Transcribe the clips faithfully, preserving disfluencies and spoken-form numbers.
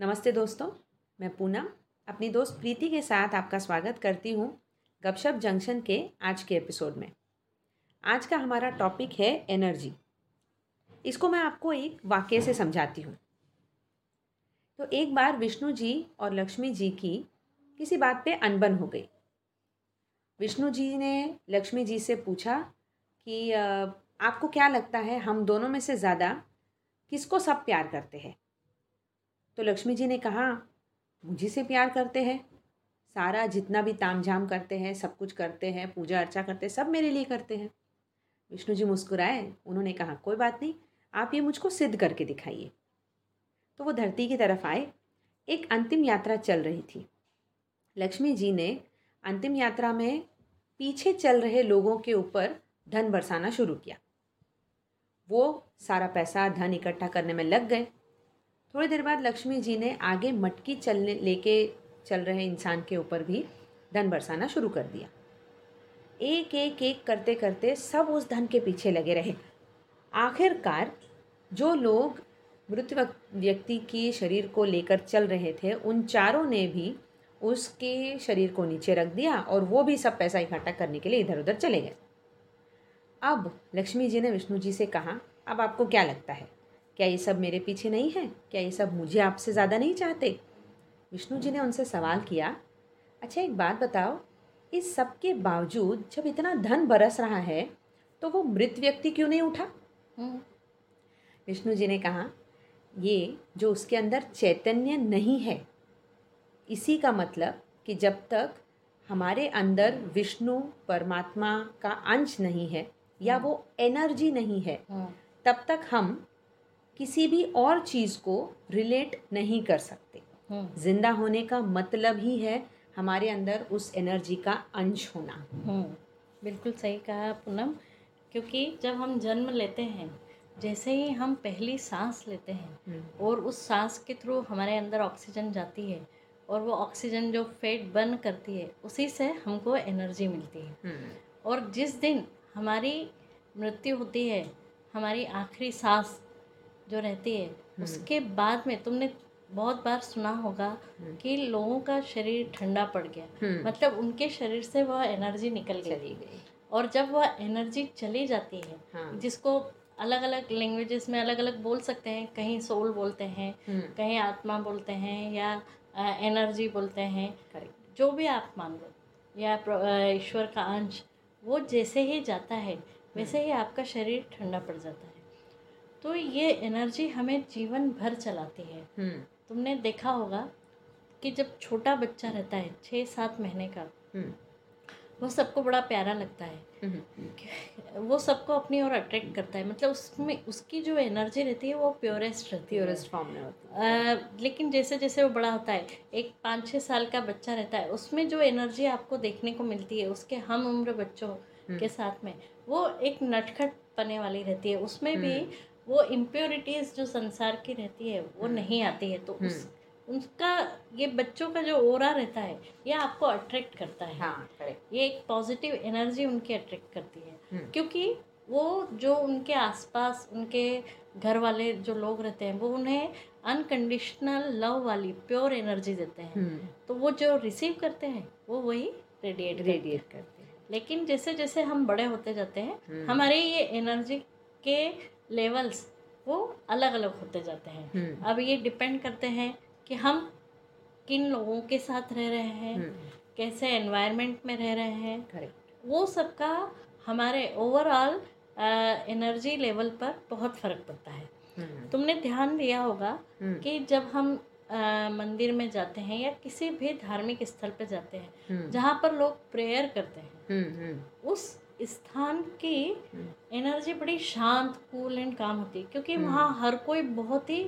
नमस्ते दोस्तों, मैं पूनम अपनी दोस्त प्रीति के साथ आपका स्वागत करती हूँ गपशप जंक्शन के आज के एपिसोड में। आज का हमारा टॉपिक है एनर्जी। इसको मैं आपको एक वाक्य से समझाती हूँ। तो एक बार विष्णु जी और लक्ष्मी जी की किसी बात पे अनबन हो गई। विष्णु जी ने लक्ष्मी जी से पूछा कि आपको क्या लगता है, हम दोनों में से ज़्यादा किसको सब प्यार करते हैं? तो लक्ष्मी जी ने कहा, मुझे से प्यार करते हैं, सारा जितना भी ताम झाम करते हैं, सब कुछ करते हैं, पूजा अर्चा करते हैं, सब मेरे लिए करते हैं। विष्णु जी मुस्कुराए, उन्होंने कहा, कोई बात नहीं, आप ये मुझको सिद्ध करके दिखाइए। तो वो धरती की तरफ आए। एक अंतिम यात्रा चल रही थी। लक्ष्मी जी ने अंतिम यात्रा में पीछे चल रहे लोगों के ऊपर धन बरसाना शुरू किया। वो सारा पैसा धन इकट्ठा करने में लग गए। थोड़ी देर बाद लक्ष्मी जी ने आगे मटकी चलने लेके चल रहे इंसान के ऊपर भी धन बरसाना शुरू कर दिया। एक एक एक करते करते सब उस धन के पीछे लगे रहे। आखिरकार जो लोग मृत व्यक्ति के शरीर को लेकर चल रहे थे, उन चारों ने भी उसके शरीर को नीचे रख दिया और वो भी सब पैसा इकट्ठा करने के लिए इधर उधर चले गए। अब लक्ष्मी जी ने विष्णु जी से कहा, अब आपको क्या लगता है, क्या ये सब मेरे पीछे नहीं है? क्या ये सब मुझे आपसे ज़्यादा नहीं चाहते? विष्णु जी ने उनसे सवाल किया, अच्छा एक बात बताओ, इस सब के बावजूद जब इतना धन बरस रहा है तो वो मृत व्यक्ति क्यों नहीं उठा? विष्णु जी ने कहा, ये जो उसके अंदर चैतन्य नहीं है, इसी का मतलब कि जब तक हमारे अंदर विष्णु परमात्मा का अंश नहीं है या वो एनर्जी नहीं है, तब तक हम किसी भी और चीज़ को रिलेट नहीं कर सकते। जिंदा होने का मतलब ही है हमारे अंदर उस एनर्जी का अंश होना। बिल्कुल सही कहा पूनम, क्योंकि जब हम जन्म लेते हैं, जैसे ही हम पहली सांस लेते हैं और उस सांस के थ्रू हमारे अंदर ऑक्सीजन जाती है और वो ऑक्सीजन जो फैट बर्न करती है, उसी से हमको एनर्जी मिलती है। और जिस दिन हमारी मृत्यु होती है, हमारी आखिरी सांस जो रहती है, उसके बाद में तुमने बहुत बार सुना होगा कि लोगों का शरीर ठंडा पड़ गया, मतलब उनके शरीर से वह एनर्जी निकल गई। और जब वह एनर्जी चली जाती है, हाँ। जिसको अलग अलग लैंग्वेजेस में अलग अलग बोल सकते हैं, कहीं सोल बोलते हैं, कहीं आत्मा बोलते हैं या एनर्जी बोलते हैं, जो भी आप मान लो, या ईश्वर का अंश, वो जैसे ही जाता है वैसे ही आपका शरीर ठंडा पड़ जाता है। तो ये एनर्जी हमें जीवन भर चलाती है। तुमने देखा होगा कि जब छोटा बच्चा रहता है छः सात महीने का, वो सबको बड़ा प्यारा लगता है, वो सबको अपनी ओर अट्रैक्ट करता है, मतलब उसमें उसकी जो एनर्जी रहती है वो प्योरेस्ट रहती है, प्योरेस्ट फॉर्म में होती है। लेकिन जैसे जैसे वो बड़ा होता है, एक पाँच छः साल का बच्चा रहता है, उसमें जो एनर्जी आपको देखने को मिलती है उसके हम उम्र बच्चों के साथ में, वो एक नटखट पने वाली रहती है। उसमें भी वो इम्प्योरिटीज़ जो संसार की रहती है वो नहीं आती है। तो उस उनका ये बच्चों का जो ओरा रहता है, ये आपको अट्रैक्ट करता है। हाँ, ये एक पॉजिटिव एनर्जी उनकी अट्रैक्ट करती है, क्योंकि वो जो उनके आसपास उनके घर वाले जो लोग रहते हैं, वो उन्हें अनकंडीशनल लव वाली प्योर एनर्जी देते हैं। तो वो जो रिसीव करते हैं वो वही रेडिएट रेडिएट करते हैं। लेकिन जैसे जैसे हम बड़े होते जाते हैं, हमारे ये एनर्जी के लेवल्स वो अलग अलग होते जाते हैं। अब ये डिपेंड करते हैं कि हम किन लोगों के साथ रह रहे हैं, कैसे एनवायरनमेंट में रह रहे हैं। करेक्ट, वो सबका हमारे ओवरऑल एनर्जी लेवल पर बहुत फ़र्क पड़ता है। तुमने ध्यान दिया होगा कि जब हम आ, मंदिर में जाते हैं या किसी भी धार्मिक स्थल पर जाते हैं जहाँ पर लोग प्रेयर करते हैं, उस स्थान की एनर्जी बड़ी शांत, कूल एंड काम होती है, क्योंकि वहाँ हर कोई बहुत ही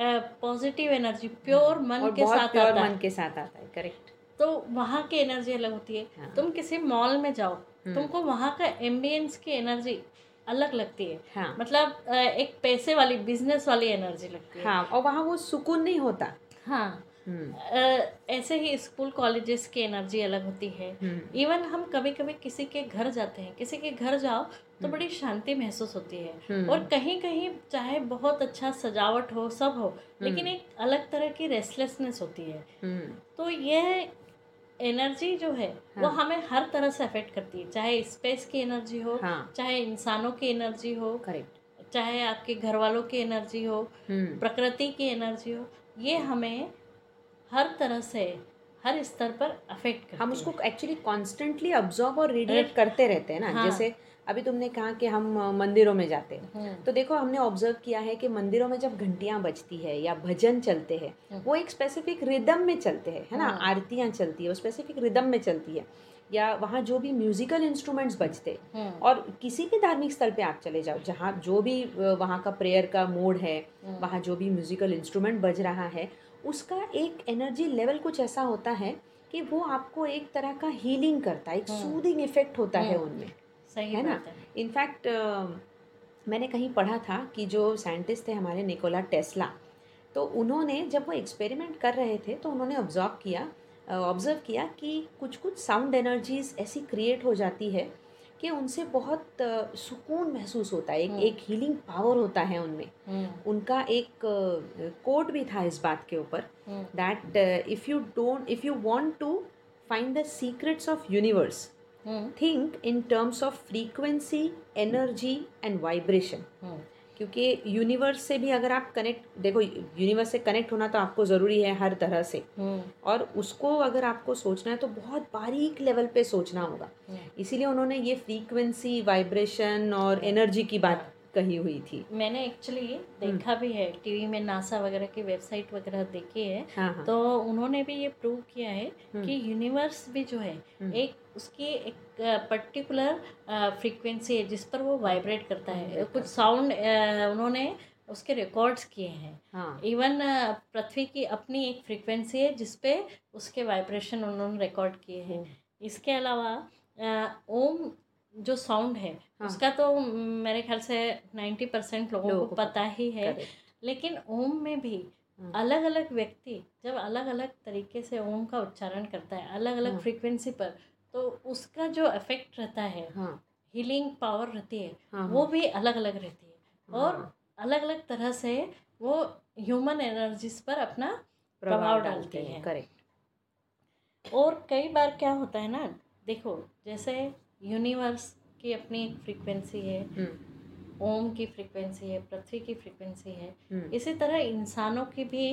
पॉजिटिव एनर्जी, प्योर मन के साथ आता है। मन के साथ आता है, करेक्ट। तो वहाँ की एनर्जी अलग होती है। हाँ। तुम किसी मॉल में जाओ, तुमको वहाँ का एम्बियंस की एनर्जी अलग लगती है, हाँ. मतलब एक पैसे वाली बिजनेस वाली एनर्जी लगती है, हाँ. और वहाँ वो सुकून नहीं होता, हाँ. ऐसे ही स्कूल कॉलेजेस की एनर्जी अलग होती है. इवन हम कभी कभी किसी के घर जाते हैं, किसी के घर जाओ तो बड़ी शांति महसूस होती है. और कहीं कहीं चाहे बहुत अच्छा सजावट हो, सब हो, लेकिन एक अलग तरह की रेस्टलेसनेस होती है. तो यह एनर्जी जो है, हाँ. वो हमें हर तरह से अफेक्ट करती है, चाहे स्पेस की एनर्जी हो, हाँ. चाहे इंसानों की एनर्जी हो, करेक्ट, चाहे आपके घर वालों की एनर्जी हो, प्रकृति की एनर्जी हो, ये हमें हर तरह से हर स्तर पर अफेक्ट करते हैं. हम उसको एक्चुअली कॉन्स्टेंटली अब्जॉर्ब और रेडिएट करते रहते हैं ना, हाँ. जैसे अभी तुमने कहा कि हम मंदिरों में जाते हैं, तो देखो हमने ऑब्जर्व किया है कि मंदिरों में जब घंटियाँ बजती है या भजन चलते हैं, वो एक स्पेसिफिक रिदम में चलते हैं, है ना, आरतियाँ चलती है वो स्पेसिफिक रिदम में चलती है, या वहाँ जो भी म्यूजिकल इंस्ट्रूमेंट्स बजते. और किसी भी धार्मिक स्थल पे आप चले जाओ, जहाँ जो भी वहाँ का प्रेयर का मोड है, वहाँ जो भी म्यूजिकल इंस्ट्रूमेंट बज रहा है, उसका एक एनर्जी लेवल कुछ ऐसा होता है कि वो आपको एक तरह का हीलिंग करता है, एक सूदिंग इफेक्ट होता है उनमें, सही है ना. इनफैक्ट uh, मैंने कहीं पढ़ा था कि जो साइंटिस्ट थे हमारे निकोला टेस्ला, तो उन्होंने जब वो एक्सपेरिमेंट कर रहे थे तो उन्होंने ऑब्जर्व किया ऑब्जर्व uh, किया कि कुछ कुछ साउंड एनर्जीज ऐसी क्रिएट हो जाती है कि उनसे बहुत uh, सुकून महसूस होता है, एक एक हीलिंग पावर होता है उनमें. उनका एक कोट uh, भी था इस बात के ऊपर, that if you don't if you want to find the secrets of universe, think in terms of frequency, energy and vibration. क्योंकि यूनिवर्स से भी अगर आप कनेक्ट, देखो यूनिवर्स से कनेक्ट होना तो आपको ज़रूरी है हर तरह से, और उसको अगर आपको सोचना है तो बहुत बारीक लेवल पे सोचना होगा. इसीलिए उन्होंने ये फ्रीक्वेंसी, वाइब्रेशन और एनर्जी की बात कही हुई थी. मैंने एक्चुअली देखा भी है टीवी में, नासा वगैरह की वेबसाइट वगैरह देखी है, हाँ. तो उन्होंने भी ये प्रूव किया है कि यूनिवर्स भी जो है एक उसकी एक पर्टिकुलर फ्रीक्वेंसी है जिस पर वो वाइब्रेट करता है. कुछ साउंड उन्होंने उसके रिकॉर्ड्स किए हैं. इवन पृथ्वी की अपनी एक फ्रीक्वेंसी है जिस पे उसके वाइब्रेशन उन्होंने रिकॉर्ड किए हैं. इसके अलावा ओम जो साउंड है, हाँ. उसका तो मेरे ख्याल से नाइन्टी परसेंट लोगों लो को पता ही है, लेकिन ओम में भी अलग अलग व्यक्ति जब अलग अलग तरीके से ओम का उच्चारण करता है अलग अलग फ्रीक्वेंसी पर, तो उसका जो इफेक्ट रहता है, हाँ. हीलिंग पावर रहती है, हाँ. वो भी अलग अलग रहती है, और हाँ. अलग अलग तरह से वो ह्यूमन एनर्जीज पर अपना प्रभाव डालती है, करेक्ट. और कई बार क्या होता है ना, देखो जैसे यूनिवर्स की अपनी एक फ्रीक्वेंसी है, ओम की फ्रीक्वेंसी है, पृथ्वी की फ्रीक्वेंसी है, इसी तरह इंसानों की भी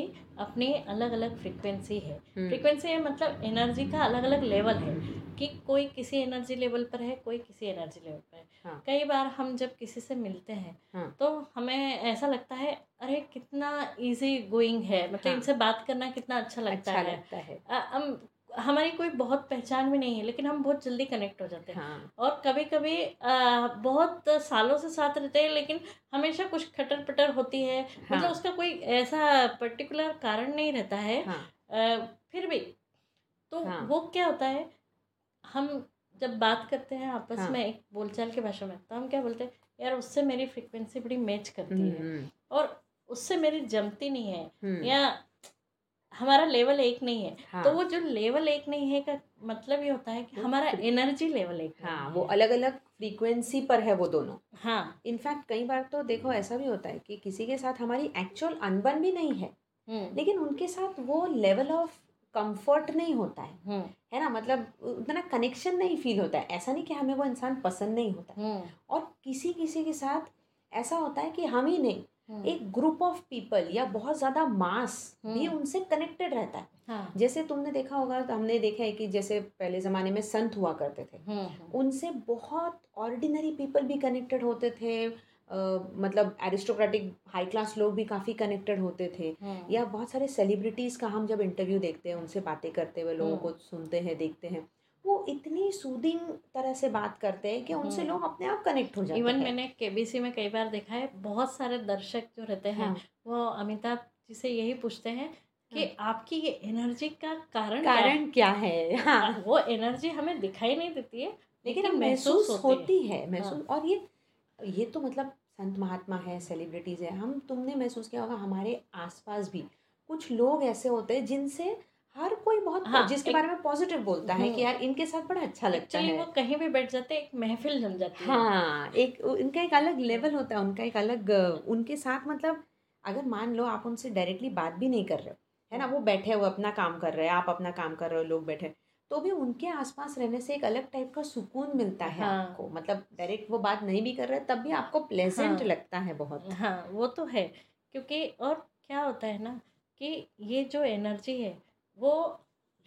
अपनी अलग अलग फ्रीक्वेंसी है. फ्रीक्वेंसी है मतलब एनर्जी का अलग अलग लेवल है कि कोई किसी एनर्जी लेवल पर है, कोई किसी एनर्जी लेवल पर है, हाँ. कई बार हम जब किसी से मिलते हैं, हाँ. तो हमें ऐसा लगता है अरे कितना इजी गोइंग है, मतलब हाँ. इनसे बात करना कितना अच्छा लगता अच्छा है, लगता है. आ, हम हमारी कोई बहुत पहचान भी नहीं है लेकिन हम बहुत जल्दी कनेक्ट हो जाते हैं, हाँ. और कभी कभी बहुत सालों से साथ रहते हैं लेकिन हमेशा कुछ खटर पटर होती है, हाँ. मतलब उसका कोई ऐसा पर्टिकुलर कारण नहीं रहता है, हाँ. आ, फिर भी तो हाँ. वो क्या होता है, हम जब बात करते हैं आपस हाँ. में एक बोलचाल की भाषा में, तो हम क्या बोलते हैं यार उससे मेरी फ्रिक्वेंसी बड़ी मैच करती है और उससे मेरी जमती नहीं है या हमारा लेवल एक नहीं है, हाँ. तो वो जो लेवल एक नहीं है का मतलब ये होता है कि हमारा एनर्जी लेवल एक, हाँ, वो अलग अलग फ्रीक्वेंसी पर है वो दोनों, हाँ. इनफैक्ट कई बार तो देखो ऐसा भी होता है कि किसी के साथ हमारी एक्चुअल अनबन भी नहीं है, हुँ. लेकिन उनके साथ वो लेवल ऑफ कंफर्ट नहीं होता है, हुँ. है ना, मतलब उतना कनेक्शन नहीं फील होता है. ऐसा नहीं कि हमें वो इंसान पसंद नहीं होता, हुँ. और किसी किसी के साथ ऐसा होता है कि हम ही नहीं, एक ग्रुप ऑफ पीपल या बहुत ज़्यादा मास भी उनसे कनेक्टेड रहता है, हाँ. जैसे तुमने देखा होगा, तो हमने देखा है कि जैसे पहले ज़माने में संत हुआ करते थे, उनसे बहुत ऑर्डिनरी पीपल भी कनेक्टेड होते थे, आ, मतलब एरिस्टोक्रेटिक हाई क्लास लोग भी काफ़ी कनेक्टेड होते थे, या बहुत सारे सेलिब्रिटीज़ का हम जब इंटरव्यू देखते हैं, उनसे बातें करते हुए लोगों को सुनते हैं देखते हैं, वो इतनी सूदिंग तरह से बात करते हैं कि उनसे लोग अपने आप कनेक्ट हो जाते हैं. इवन मैंने केबीसी में कई बार देखा है बहुत सारे दर्शक जो रहते हैं, हाँ. वो अमिताभ जी से यही पूछते हैं कि हाँ. आपकी ये एनर्जी का कारण कारण क्या, क्या है, हाँ. वो एनर्जी हमें दिखाई नहीं देती है लेकिन महसूस होती है, महसूस, हाँ. और ये ये तो मतलब संत महात्मा है, सेलिब्रिटीज़ है, हम तुमने महसूस किया होगा हमारे आसपास भी कुछ लोग ऐसे होते हैं जिनसे हर कोई बहुत हाँ, जिसके बारे में पॉजिटिव बोलता है कि यार इनके साथ बड़ा अच्छा लगता है, वो कहीं भी बैठ जाते एक महफिल जम जाती है। हाँ, एक उनका एक अलग लेवल होता है, उनका एक अलग उनके साथ मतलब अगर मान लो आप उनसे डायरेक्टली बात भी नहीं कर रहे हो है ना, वो बैठे हुए अपना काम कर रहे हैं, आप अपना काम कर रहे हो, लोग बैठे, तो भी उनके आसपास रहने से एक अलग टाइप का सुकून मिलता है हाँ, आपको मतलब डायरेक्ट वो बात नहीं भी कर रहे तब भी आपको प्लेजेंट हाँ, लगता है बहुत। हाँ वो तो है, क्योंकि और क्या होता है ना कि ये जो एनर्जी है वो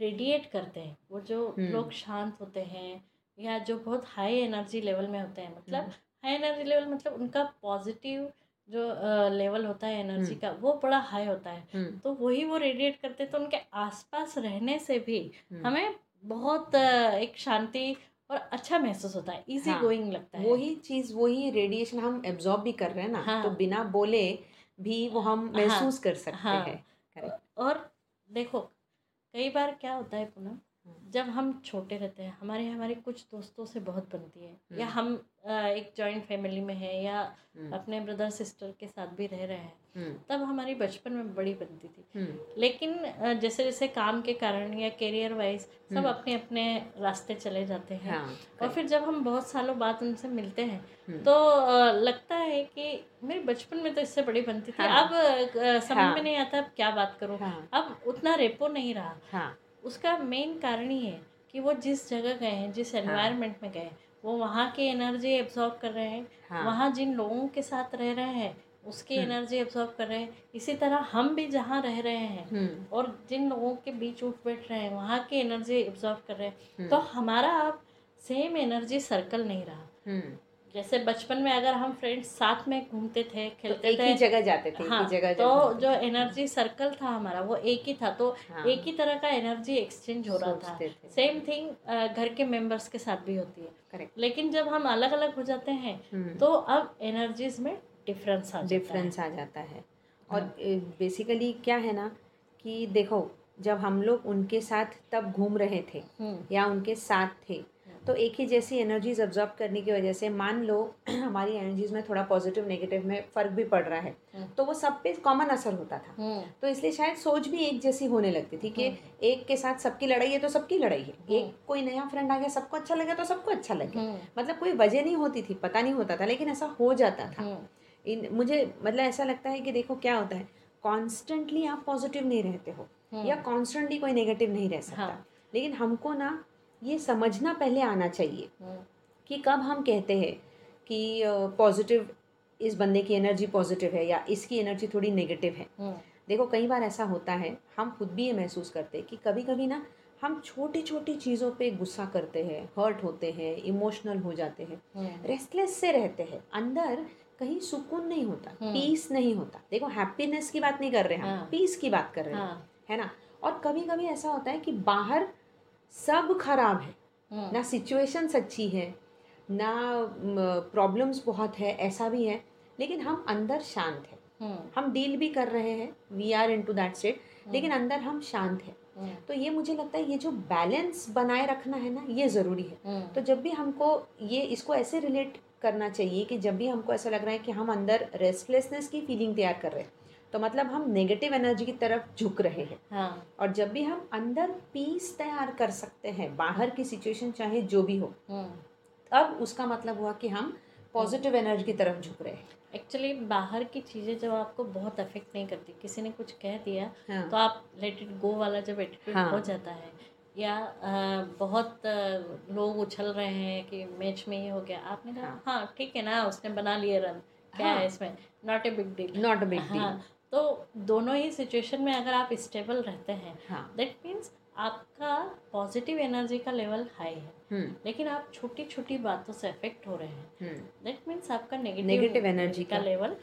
रेडिएट करते हैं, वो जो लोग शांत होते हैं या जो बहुत हाई एनर्जी लेवल में होते हैं, मतलब हाई एनर्जी लेवल मतलब उनका पॉजिटिव जो लेवल uh, होता है एनर्जी का वो बड़ा हाई होता है, तो वही वो रेडिएट करते हैं, तो उनके आसपास रहने से भी हमें बहुत uh, एक शांति और अच्छा महसूस होता है, इजी गोइंग लगता है। वही चीज़ वही रेडिएशन हम एब्जॉर्ब भी कर रहे हैं ना हाँ, तो बिना बोले भी वो हम महसूस हाँ, कर सकते हाँ, हैं करेक्ट। और देखो कई बार क्या होता है पूनम, जब हम छोटे रहते हैं हमारे हमारे कुछ दोस्तों से बहुत बनती है, या हम एक जॉइंट फैमिली में है या अपने ब्रदर सिस्टर के साथ भी रह रहे हैं, तब हमारी बचपन में बड़ी बनती थी, लेकिन जैसे जैसे काम के कारण या करियर वाइज सब अपने अपने रास्ते चले जाते हैं हाँ, और फिर जब हम बहुत सालों बाद उनसे मिलते हैं तो लगता है कि मेरे बचपन में तो इससे बड़ी बनती थी हाँ, अब समझ हाँ, में नहीं आता अब क्या बात करूँ हाँ, अब उतना रेपो नहीं रहा हाँ, उसका मेन कारण ही है कि वो जिस जगह गए हैं, जिस एनवायरनमेंट में गए, वो वहाँ की एनर्जी एब्जॉर्ब कर रहे हैं हाँ, वहाँ जिन लोगों के साथ रह रहे हैं उसकी एनर्जी एब्जॉर्ब कर रहे हैं। इसी तरह हम भी जहाँ रह रहे हैं और जिन लोगों के बीच उठ बैठ रहे हैं वहाँ की एनर्जी एब्जॉर्ब कर रहे हैं, तो हमारा अब सेम एनर्जी सर्कल नहीं रहा। जैसे बचपन में अगर हम फ्रेंड्स साथ में घूमते थे, खेलते तो थे, एक ही जगह जाते थे हाँ, एक ही जगह तो जाते जो एनर्जी सर्कल था हमारा वो एक ही था, तो हाँ, एक ही तरह का एनर्जी एक्सचेंज हो रहा था। सेम थिंग घर के मेंबर्स के साथ भी होती है करेक्ट, लेकिन जब हम अलग अलग हो जाते हैं तो अब एनर्जीज में डिफरेंस आ डिफरेंस आ जाता है। और बेसिकली क्या है ना कि देखो जब हम लोग उनके साथ तब घूम रहे थे या उनके साथ थे तो एक ही जैसी एनर्जीज एब्जॉर्ब करने की वजह से मान लो हमारी एनर्जीज में थोड़ा पॉजिटिव नेगेटिव में फ़र्क भी पड़ रहा है, तो वो सब पे कॉमन असर होता था, तो इसलिए शायद सोच भी एक जैसी होने लगती थी कि एक के साथ सबकी लड़ाई है तो सबकी लड़ाई है, एक कोई नया फ्रेंड आ गया सबको अच्छा लगा तो सबको अच्छा लगे, मतलब कोई वजह नहीं होती थी, पता नहीं होता था लेकिन ऐसा हो जाता था। इन मुझे मतलब ऐसा लगता है कि देखो क्या होता है, कॉन्स्टेंटली आप पॉजिटिव नहीं रहते हो या कॉन्स्टेंटली कोई नेगेटिव नहीं रह सकता, लेकिन हमको ना ये समझना पहले आना चाहिए कि कब हम कहते हैं कि पॉजिटिव इस बंदे की एनर्जी पॉजिटिव है या इसकी एनर्जी थोड़ी नेगेटिव है। देखो कई बार ऐसा होता है, हम खुद भी ये महसूस करते हैं कि कभी कभी ना हम छोटी छोटी चीज़ों पे गुस्सा करते हैं, हर्ट होते हैं, इमोशनल हो जाते हैं, रेस्टलेस से रहते हैं, अंदर कहीं सुकून नहीं होता, पीस नहीं होता। देखो हैप्पीनेस की बात नहीं कर रहे हम, पीस की बात कर रहे हैं है ना। और कभी कभी ऐसा होता है कि बाहर सब खराब है ना, सिचुएशंस अच्छी है ना, प्रॉब्लम्स बहुत है ऐसा भी है, लेकिन हम अंदर शांत हैं, हम डील भी कर रहे हैं, we are into that state, लेकिन अंदर हम शांत हैं। तो ये मुझे लगता है ये जो बैलेंस बनाए रखना है ना ये ज़रूरी है। तो जब भी हमको ये इसको ऐसे रिलेट करना चाहिए कि जब भी हमको ऐसा लग रहा है कि हम अंदर रेस्टलेसनेस की फीलिंग तैयार कर रहे हैं तो मतलब हम नेगेटिव एनर्जी की तरफ झुक रहे हैं हाँ। और जब भी हम अंदर पीस तैयार कर सकते हैं, बाहर की सिचुएशन चाहे जो भी हो, तब उसका मतलब हुआ कि हम पॉजिटिव एनर्जी की तरफ झुक रहे हैं। एक्चुअली बाहर की चीज़ें जब आपको बहुत अफेक्ट नहीं करती, किसी ने कुछ कह दिया हाँ। तो आप लेट इट गो वाला जब एटीट्यूड हाँ। हो जाता है, या आ, बहुत लोग उछल रहे हैं कि मैच में ये हो गया, आपने कहा हाँ ठीक है ना उसने बना लिए रन, क्या है इसमें, not a big deal not a big deal. तो दोनों ही सिचुएशन में अगर आप स्टेबल रहते हैं दैट मीन्स आपका पॉजिटिव एनर्जी का लेवल हाई है, लेकिन आप छोटी छोटी बातों से अफेक्ट हो रहे हैं दैट मीन्स आपका नेगेटिव एनर्जी का लेवल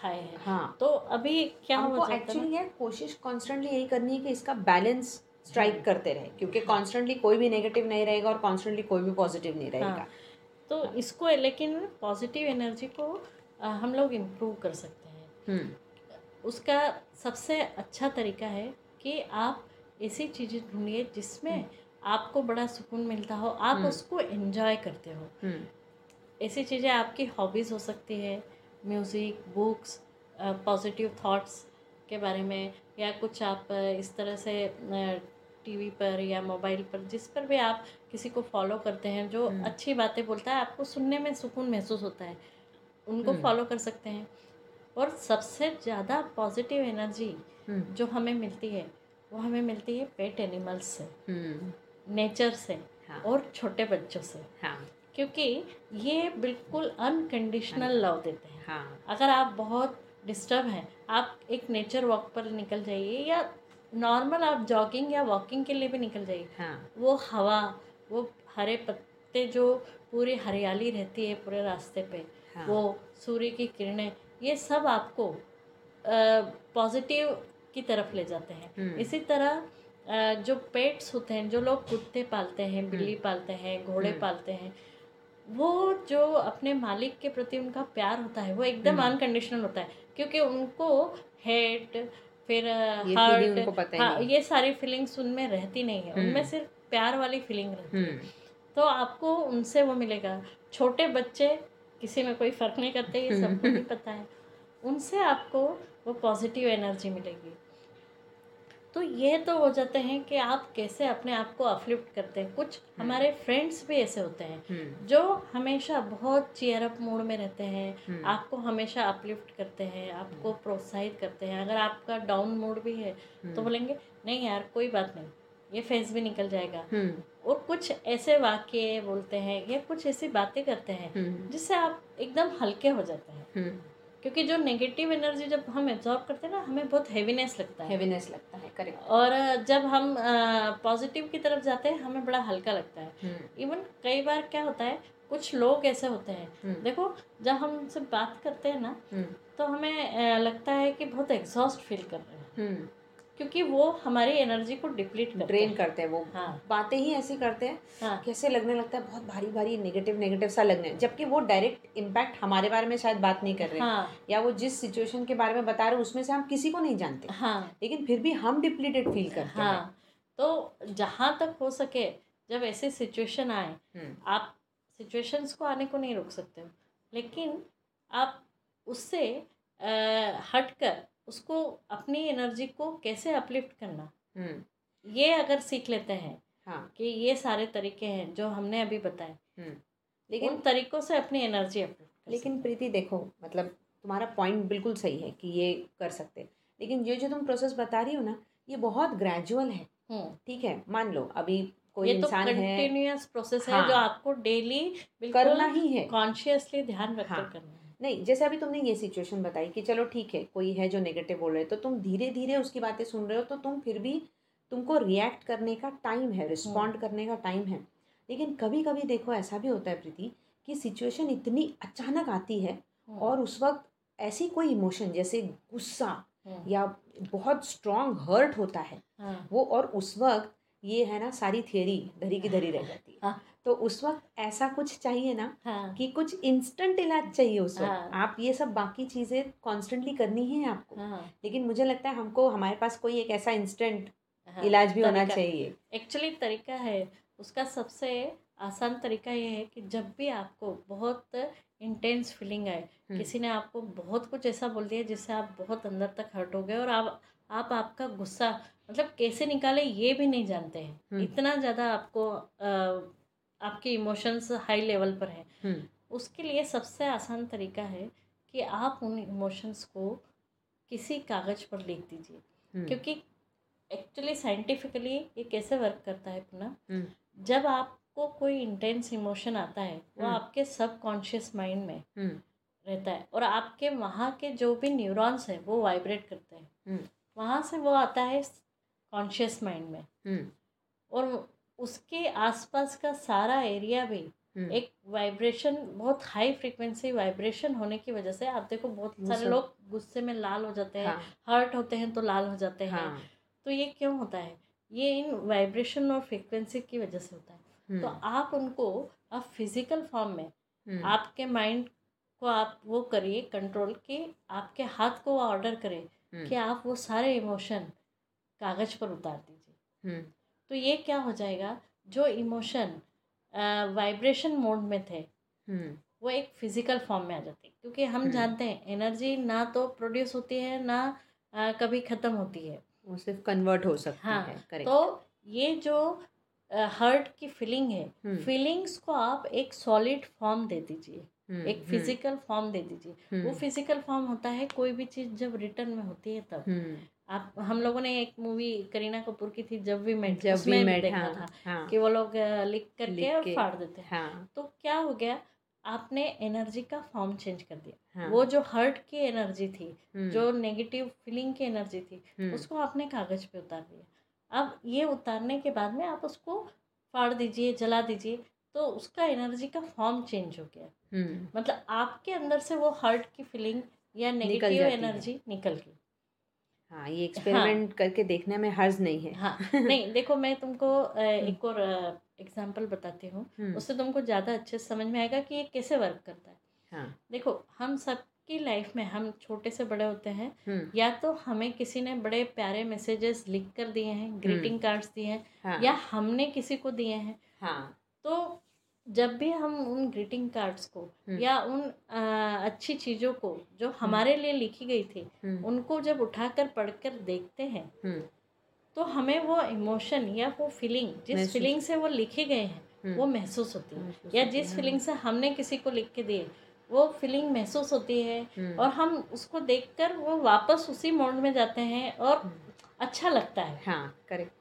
हाई है हाँ। तो अभी क्या हो जाता है एक्चुअली है, कोशिश कॉन्स्टेंटली यही करनी है कि इसका बैलेंस स्ट्राइक करते रहे, क्योंकि कॉन्स्टेंटली कोई भी नेगेटिव नहीं रहेगा और कॉन्स्टेंटली कोई भी पॉजिटिव नहीं रहेगा। तो इसको लेकिन पॉजिटिव एनर्जी को हम लोग इम्प्रूव कर सकते हैं। उसका सबसे अच्छा तरीका है कि आप ऐसी चीज़ें ढूंढिए जिसमें आपको बड़ा सुकून मिलता हो, आप उसको एंजॉय करते हो। ऐसी चीज़ें आपकी हॉबीज़ हो सकती है, म्यूज़िक, बुक्स, पॉजिटिव थॉट्स के बारे में, या कुछ आप इस तरह से टीवी पर या मोबाइल पर जिस पर भी आप किसी को फॉलो करते हैं जो अच्छी बातें बोलता है, आपको सुनने में सुकून महसूस होता है, उनको फॉलो कर सकते हैं। और सबसे ज़्यादा पॉजिटिव एनर्जी जो हमें मिलती है वो हमें मिलती है पेट एनिमल्स से, नेचर से, हाँ। और छोटे बच्चों से, हाँ। क्योंकि ये बिल्कुल अनकंडीशनल लव देते हैं, हाँ। अगर आप बहुत डिस्टर्ब हैं, आप एक नेचर वॉक पर निकल जाइए या नॉर्मल आप जॉगिंग या वॉकिंग के लिए भी निकल जाइए, हाँ। वो हवा, वो हरे पत्ते, जो पूरी हरियाली रहती है पूरे रास्ते पे, हाँ। वो सूर्य की किरणें, ये सब आपको पॉजिटिव की तरफ ले जाते हैं। इसी तरह आ, जो पेट्स होते हैं, जो लोग कुत्ते पालते हैं, बिल्ली पालते हैं, घोड़े पालते हैं, वो जो अपने मालिक के प्रति उनका प्यार होता है वो एकदम अनकंडीशनल होता है, क्योंकि उनको हेट, फिर हार्ट, हाँ, ये सारी फीलिंग्स उनमें रहती नहीं है, उनमें सिर्फ प्यार वाली फीलिंग रहती है। तो आपको उनसे वो मिलेगा। छोटे बच्चे, किसी में कोई फ़र्क नहीं करते, ये सबको भी पता है, उनसे आपको वो पॉजिटिव एनर्जी मिलेगी। तो ये तो हो जाते हैं कि आप कैसे अपने आप को अपलिफ्ट करते हैं। कुछ हमारे फ्रेंड्स भी ऐसे होते हैं जो हमेशा बहुत चीयर अप मूड में रहते हैं, आपको हमेशा अपलिफ्ट करते हैं, आपको प्रोत्साहित करते हैं। अगर आपका डाउन मूड भी है तो बोलेंगे नहीं यार कोई बात नहीं, ये फेज भी निकल जाएगा। और कुछ ऐसे वाक्य बोलते हैं या कुछ ऐसी बातें करते हैं जिससे आप एकदम हल्के हो जाते हैं, क्योंकि जो नेगेटिव एनर्जी जब हम एब्जॉर्ब करते हैं ना, हमें बहुत हैवीनेस लगता है, हैवीनेस लगता है, करेक्ट। और जब हम पॉजिटिव की तरफ जाते हैं हमें बड़ा हल्का लगता है। इवन कई बार क्या होता है, कुछ लोग ऐसे होते हैं, देखो जब हम उनसे बात करते हैं ना तो हमें लगता है कि बहुत एग्जॉस्ट फील कर रहे हैं, क्योंकि वो हमारी एनर्जी को डिप्लीट करते ड्रेन करते हैं वो, हाँ। बातें ही ऐसी करते हैं, हाँ। कैसे लगने लगता है बहुत भारी भारी, नेगेटिव नेगेटिव सा लगने, जबकि वो डायरेक्ट इम्पैक्ट हमारे बारे में शायद बात नहीं कर रहे, हाँ। या वो जिस सिचुएशन के बारे में बता रहे हैं उसमें से हम किसी को नहीं जानते, हाँ। लेकिन फिर भी हम डिप्लीटेड फील करते हैं, हाँ। तो जहाँ तक हो सके जब ऐसे सिचुएशन आए, आप सिचुएशंस को आने को नहीं रोक सकते, लेकिन आप उससे हटकर उसको अपनी एनर्जी को कैसे अपलिफ्ट करना, ये अगर सीख लेते हैं, हाँ। कि ये सारे तरीके हैं जो हमने अभी बताए, लेकिन उन तरीकों से अपनी एनर्जी अपलिफ्ट। लेकिन प्रीति देखो, मतलब तुम्हारा पॉइंट बिल्कुल सही है कि ये कर सकते हैं, लेकिन ये जो तुम प्रोसेस बता रही हो ना ये बहुत ग्रेजुअल है, ठीक है। मान लो अभी कोई इंसान है, ये तो कंटिन्यूअस प्रोसेस है जो आपको डेली करना ही है, कॉन्शियसली ध्यान रखकर करना है। नहीं जैसे अभी तुमने ये सिचुएशन बताई कि चलो ठीक है कोई है जो नेगेटिव बोल रहे, तो तुम धीरे धीरे उसकी बातें सुन रहे हो, तो तुम फिर भी तुमको रिएक्ट करने का टाइम है, रिस्पॉन्ड करने का टाइम है। लेकिन कभी कभी देखो ऐसा भी होता है प्रीति कि सिचुएशन इतनी अचानक आती है और उस वक्त ऐसी कोई इमोशन जैसे गुस्सा या बहुत स्ट्रॉन्ग हर्ट होता है वो, और उस वक्त ये है ना सारी थियरी धरी की धरी रह जाती है। तो उस वक्त ऐसा कुछ चाहिए ना, हाँ। कि कुछ इंस्टेंट इलाज चाहिए उस वक्त, हाँ। आप ये सब बाकी चीज़ें कॉन्स्टेंटली करनी है आपको, हाँ। लेकिन मुझे लगता है हमको हमारे पास कोई एक ऐसा इंस्टेंट, हाँ। इलाज भी होना चाहिए। एक्चुअली तरीका है उसका, सबसे आसान तरीका ये है कि जब भी आपको बहुत इंटेंस फीलिंग आए, किसी ने आपको बहुत कुछ ऐसा बोल दिया जिससे आप बहुत अंदर तक हर्ट हो गए और आप आप आपका गुस्सा मतलब कैसे निकाले ये भी नहीं जानते हैं, इतना ज़्यादा आपको आ, आपके इमोशंस हाई लेवल पर है, उसके लिए सबसे आसान तरीका है कि आप उन इमोशंस को किसी कागज़ पर लिख दीजिए। क्योंकि एक्चुअली साइंटिफिकली ये कैसे वर्क करता है पुनः, जब आपको कोई इंटेंस इमोशन आता है वो आपके सबकॉन्शियस माइंड में रहता है और आपके वहाँ के जो भी न्यूरॉन्स हैं वो वाइब्रेट करते हैं, वहाँ से वो आता है कॉन्शियस माइंड में और उसके आसपास का सारा एरिया भी एक वाइब्रेशन, बहुत हाई फ्रिक्वेंसी वाइब्रेशन होने की वजह से आप देखो बहुत सारे लोग गुस्से में लाल हो जाते हैं, हाँ। हर्ट होते हैं तो लाल हो जाते हैं, हाँ। तो ये क्यों होता है? ये इन वाइब्रेशन और फ्रिक्वेंसी की वजह से होता है। तो आप उनको आप फिजिकल फॉर्म में आपके माइंड को आप वो करिए कंट्रोल के, आपके हाथ को ऑर्डर करें कि आप वो सारे इमोशन कागज़ पर उतार दीजिए। तो ये क्या हो जाएगा, जो इमोशन वाइब्रेशन मोड में थे वो एक फिज़िकल फॉर्म में आ जाती है, क्योंकि हम जानते हैं एनर्जी ना तो प्रोड्यूस होती है ना आ, कभी ख़त्म होती है, वो सिर्फ कन्वर्ट हो सकती हाँ, है करेक्ट। तो ये जो हर्ट की फीलिंग है, फीलिंग्स को आप एक सॉलिड फॉर्म दे दीजिए, एक फिजिकल फॉर्म दे दीजिए। वो फिजिकल फॉर्म होता है कोई भी चीज़ जब रिटर्न में होती है तब आप हम लोगों ने एक मूवी करीना कपूर की थी जब भी मैट जब भी मैट देखा हाँ, था हाँ, कि वो लोग लिख करके और फाड़ देते हैं हाँ, तो क्या हो गया, आपने एनर्जी का फॉर्म चेंज कर दिया हाँ, वो जो हर्ट की एनर्जी थी, जो नेगेटिव फीलिंग की एनर्जी थी, उसको आपने कागज पे उतार दिया। अब ये उतारने के बाद में आप उसको फाड़ दीजिए, जला दीजिए, तो उसका एनर्जी का फॉर्म चेंज हो गया, मतलब आपके अंदर से वो हर्ट की फीलिंग या नेगेटिव एनर्जी निकल गई। हाँ, ये एक्सपेरिमेंट हाँ, करके देखने में हर्ज नहीं है हाँ, नहीं देखो मैं तुमको एक और एग्जांपल बताती हूँ, उससे तुमको ज़्यादा अच्छे से समझ में आएगा कि ये कैसे वर्क करता है हाँ, देखो हम सबकी लाइफ में, हम छोटे से बड़े होते हैं, या तो हमें किसी ने बड़े प्यारे मैसेजेस लिख कर दिए हैं, ग्रीटिंग कार्ड्स दिए हैं हाँ, या हमने किसी को दिए हैं हाँ, तो जब भी हम उन ग्रीटिंग कार्ड्स को या उन आ, अच्छी चीज़ों को जो हमारे लिए लिखी गई थी उनको जब उठाकर पढ़कर देखते हैं तो हमें वो इमोशन या वो फीलिंग, जिस फीलिंग से वो लिखे गए हैं वो महसूस होती है, या जिस फीलिंग से हमने किसी को लिख के दिए वो फीलिंग महसूस होती है, और हम उसको देखकर वो वापस उसी मोड में जाते हैं और अच्छा लगता है हाँ, करेक्ट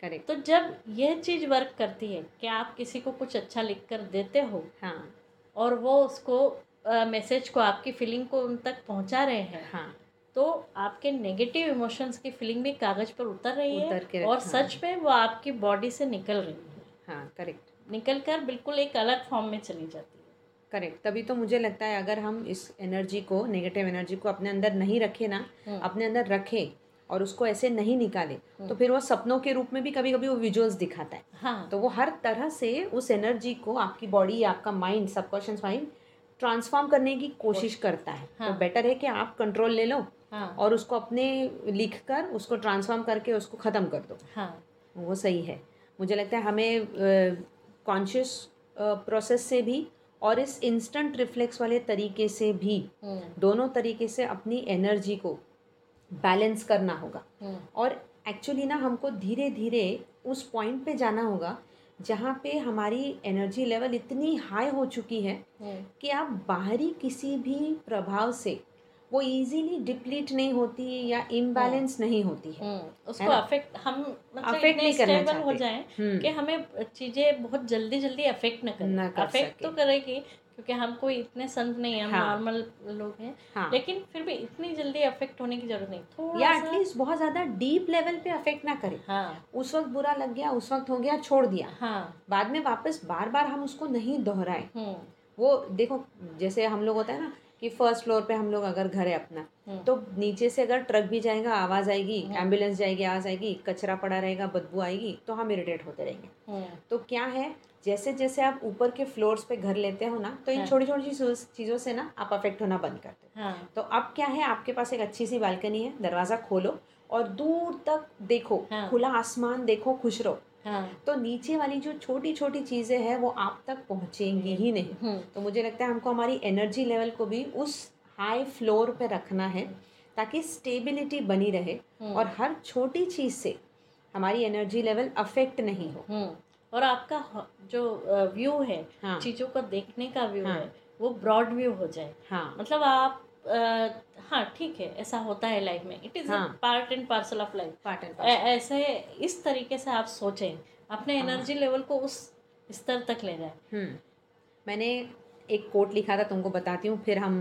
करेक्ट। तो जब यह चीज़ वर्क करती है कि आप किसी को कुछ अच्छा लिख कर देते हो हाँ, और वो उसको मैसेज को, आपकी फीलिंग को उन तक पहुंचा रहे हैं हाँ, तो आपके नेगेटिव इमोशंस की फीलिंग भी कागज़ पर उतर रही है उतर और हाँ, सच में वो आपकी बॉडी से निकल रही है हाँ, करेक्ट, निकल कर बिल्कुल एक अलग फॉर्म में चली जाती है करेक्ट। तभी तो मुझे लगता है अगर हम इस एनर्जी को, नेगेटिव एनर्जी को अपने अंदर नहीं रखें ना, अपने अंदर रखें और उसको ऐसे नहीं निकाले तो फिर वो सपनों के रूप में भी कभी कभी वो विजुअल्स दिखाता है हाँ, तो वो हर तरह से उस एनर्जी को आपकी बॉडी, आपका माइंड, सबकॉन्शियस माइंड ट्रांसफॉर्म करने की कोशिश करता है हाँ, तो बेटर है कि आप कंट्रोल ले लो हाँ, और उसको अपने लिख कर उसको ट्रांसफॉर्म करके उसको ख़त्म कर दो हाँ, वो सही है। मुझे लगता है हमें कॉन्शियस प्रोसेस से भी और इस इंस्टेंट रिफ्लेक्स वाले तरीके से भी, दोनों तरीके से अपनी एनर्जी को बैलेंस करना होगा, और एक्चुअली ना हमको धीरे धीरे उस पॉइंट पे जाना होगा जहाँ पे हमारी एनर्जी लेवल इतनी हाई हो चुकी है कि आप बाहरी किसी भी प्रभाव से वो इजीली डिप्लीट नहीं होती है या इम्बैलेंस नहीं होती है, उसको अफेक्ट हम मतलब अफेक्ट नहीं करना चाहते हो जाए कि हमें चीज़ें बहुत जल्दी जल्दी अफेक्ट न करना, अफेक्ट तो करेगी क्योंकि हम कोई इतने संत नहीं हैं, हम नॉर्मल लोग हैं हाँ, लेकिन फिर भी इतनी जल्दी अफेक्ट होने की जरूरत नहीं, थोड़ा या एटलीस्ट बहुत ज़्यादा डीप लेवल पे अफेक्ट ना करें हाँ, उस वक्त बुरा लग गया, उस वक्त हो गया, छोड़ दिया हाँ, बाद में वापस बार बार हम उसको नहीं दोहराएं। वो देखो जैसे हम लोग होता है ना कि फर्स्ट फ्लोर पे हम लोग अगर घर है अपना तो नीचे से अगर ट्रक भी जाएगा आवाज़ आएगी, एम्बुलेंस जाएगी आवाज़ आएगी, कचरा पड़ा रहेगा बदबू आएगी, तो हम इरिटेट होते रहेंगे। तो क्या है, जैसे जैसे आप ऊपर के फ्लोर्स पे घर लेते हो ना तो इन छोटी छोटी चीज़ों से ना आप अफेक्ट होना बंद करते हो हाँ, तो अब क्या है, आपके पास एक अच्छी सी बालकनी है, दरवाज़ा खोलो और दूर तक देखो हाँ, खुला आसमान देखो, खुश रहो हाँ, तो नीचे वाली जो छोटी छोटी चीज़ें हैं वो आप तक पहुँचेंगी ही नहीं। तो मुझे लगता है हमको हमारी एनर्जी लेवल को भी उस हाई फ्लोर पे रखना है ताकि स्टेबिलिटी बनी रहे और हर छोटी चीज़ से हमारी एनर्जी लेवल अफेक्ट नहीं हो, और आपका जो व्यू है हाँ, चीज़ों को देखने का व्यू हाँ, है वो ब्रॉड व्यू हो जाए हाँ, मतलब आप आ, हाँ ठीक है ऐसा होता है लाइफ में, it is part and parcel of life, ऐसे इस तरीके से आप सोचें, अपने एनर्जी हाँ, लेवल को उस स्तर तक ले जाए। मैंने एक कोट लिखा था, तुमको बताती हूँ फिर हम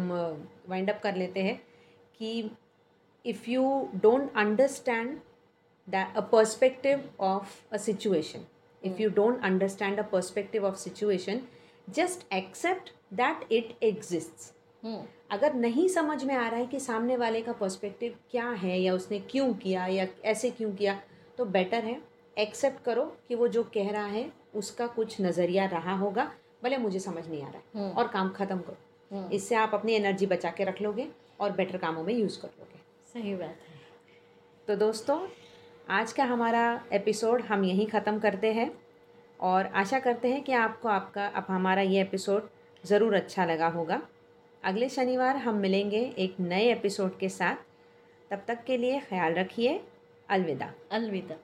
वाइंड अप कर लेते हैं, कि if you don't understand the a perspective of a situation, if you don't understand a perspective of situation, just accept that it exists. hmm. अगर नहीं समझ में आ रहा है कि सामने वाले का पर्सपेक्टिव क्या है या उसने क्यों किया या ऐसे क्यों किया, तो बेटर है एक्सेप्ट करो कि वो जो कह रहा है उसका कुछ नज़रिया रहा होगा, भले मुझे समझ नहीं आ रहा है hmm. और काम ख़त्म करो hmm. इससे आप अपनी एनर्जी बचा के रख लोगे और बेटर कामों में यूज़ कर लोगे। सही बात है। तो दोस्तों आज का हमारा एपिसोड हम यहीं ख़त्म करते हैं और आशा करते हैं कि आपको आपका अब हमारा ये एपिसोड ज़रूर अच्छा लगा होगा। अगले शनिवार हम मिलेंगे एक नए एपिसोड के साथ। तब तक के लिए ख्याल रखिए। अलविदा अलविदा।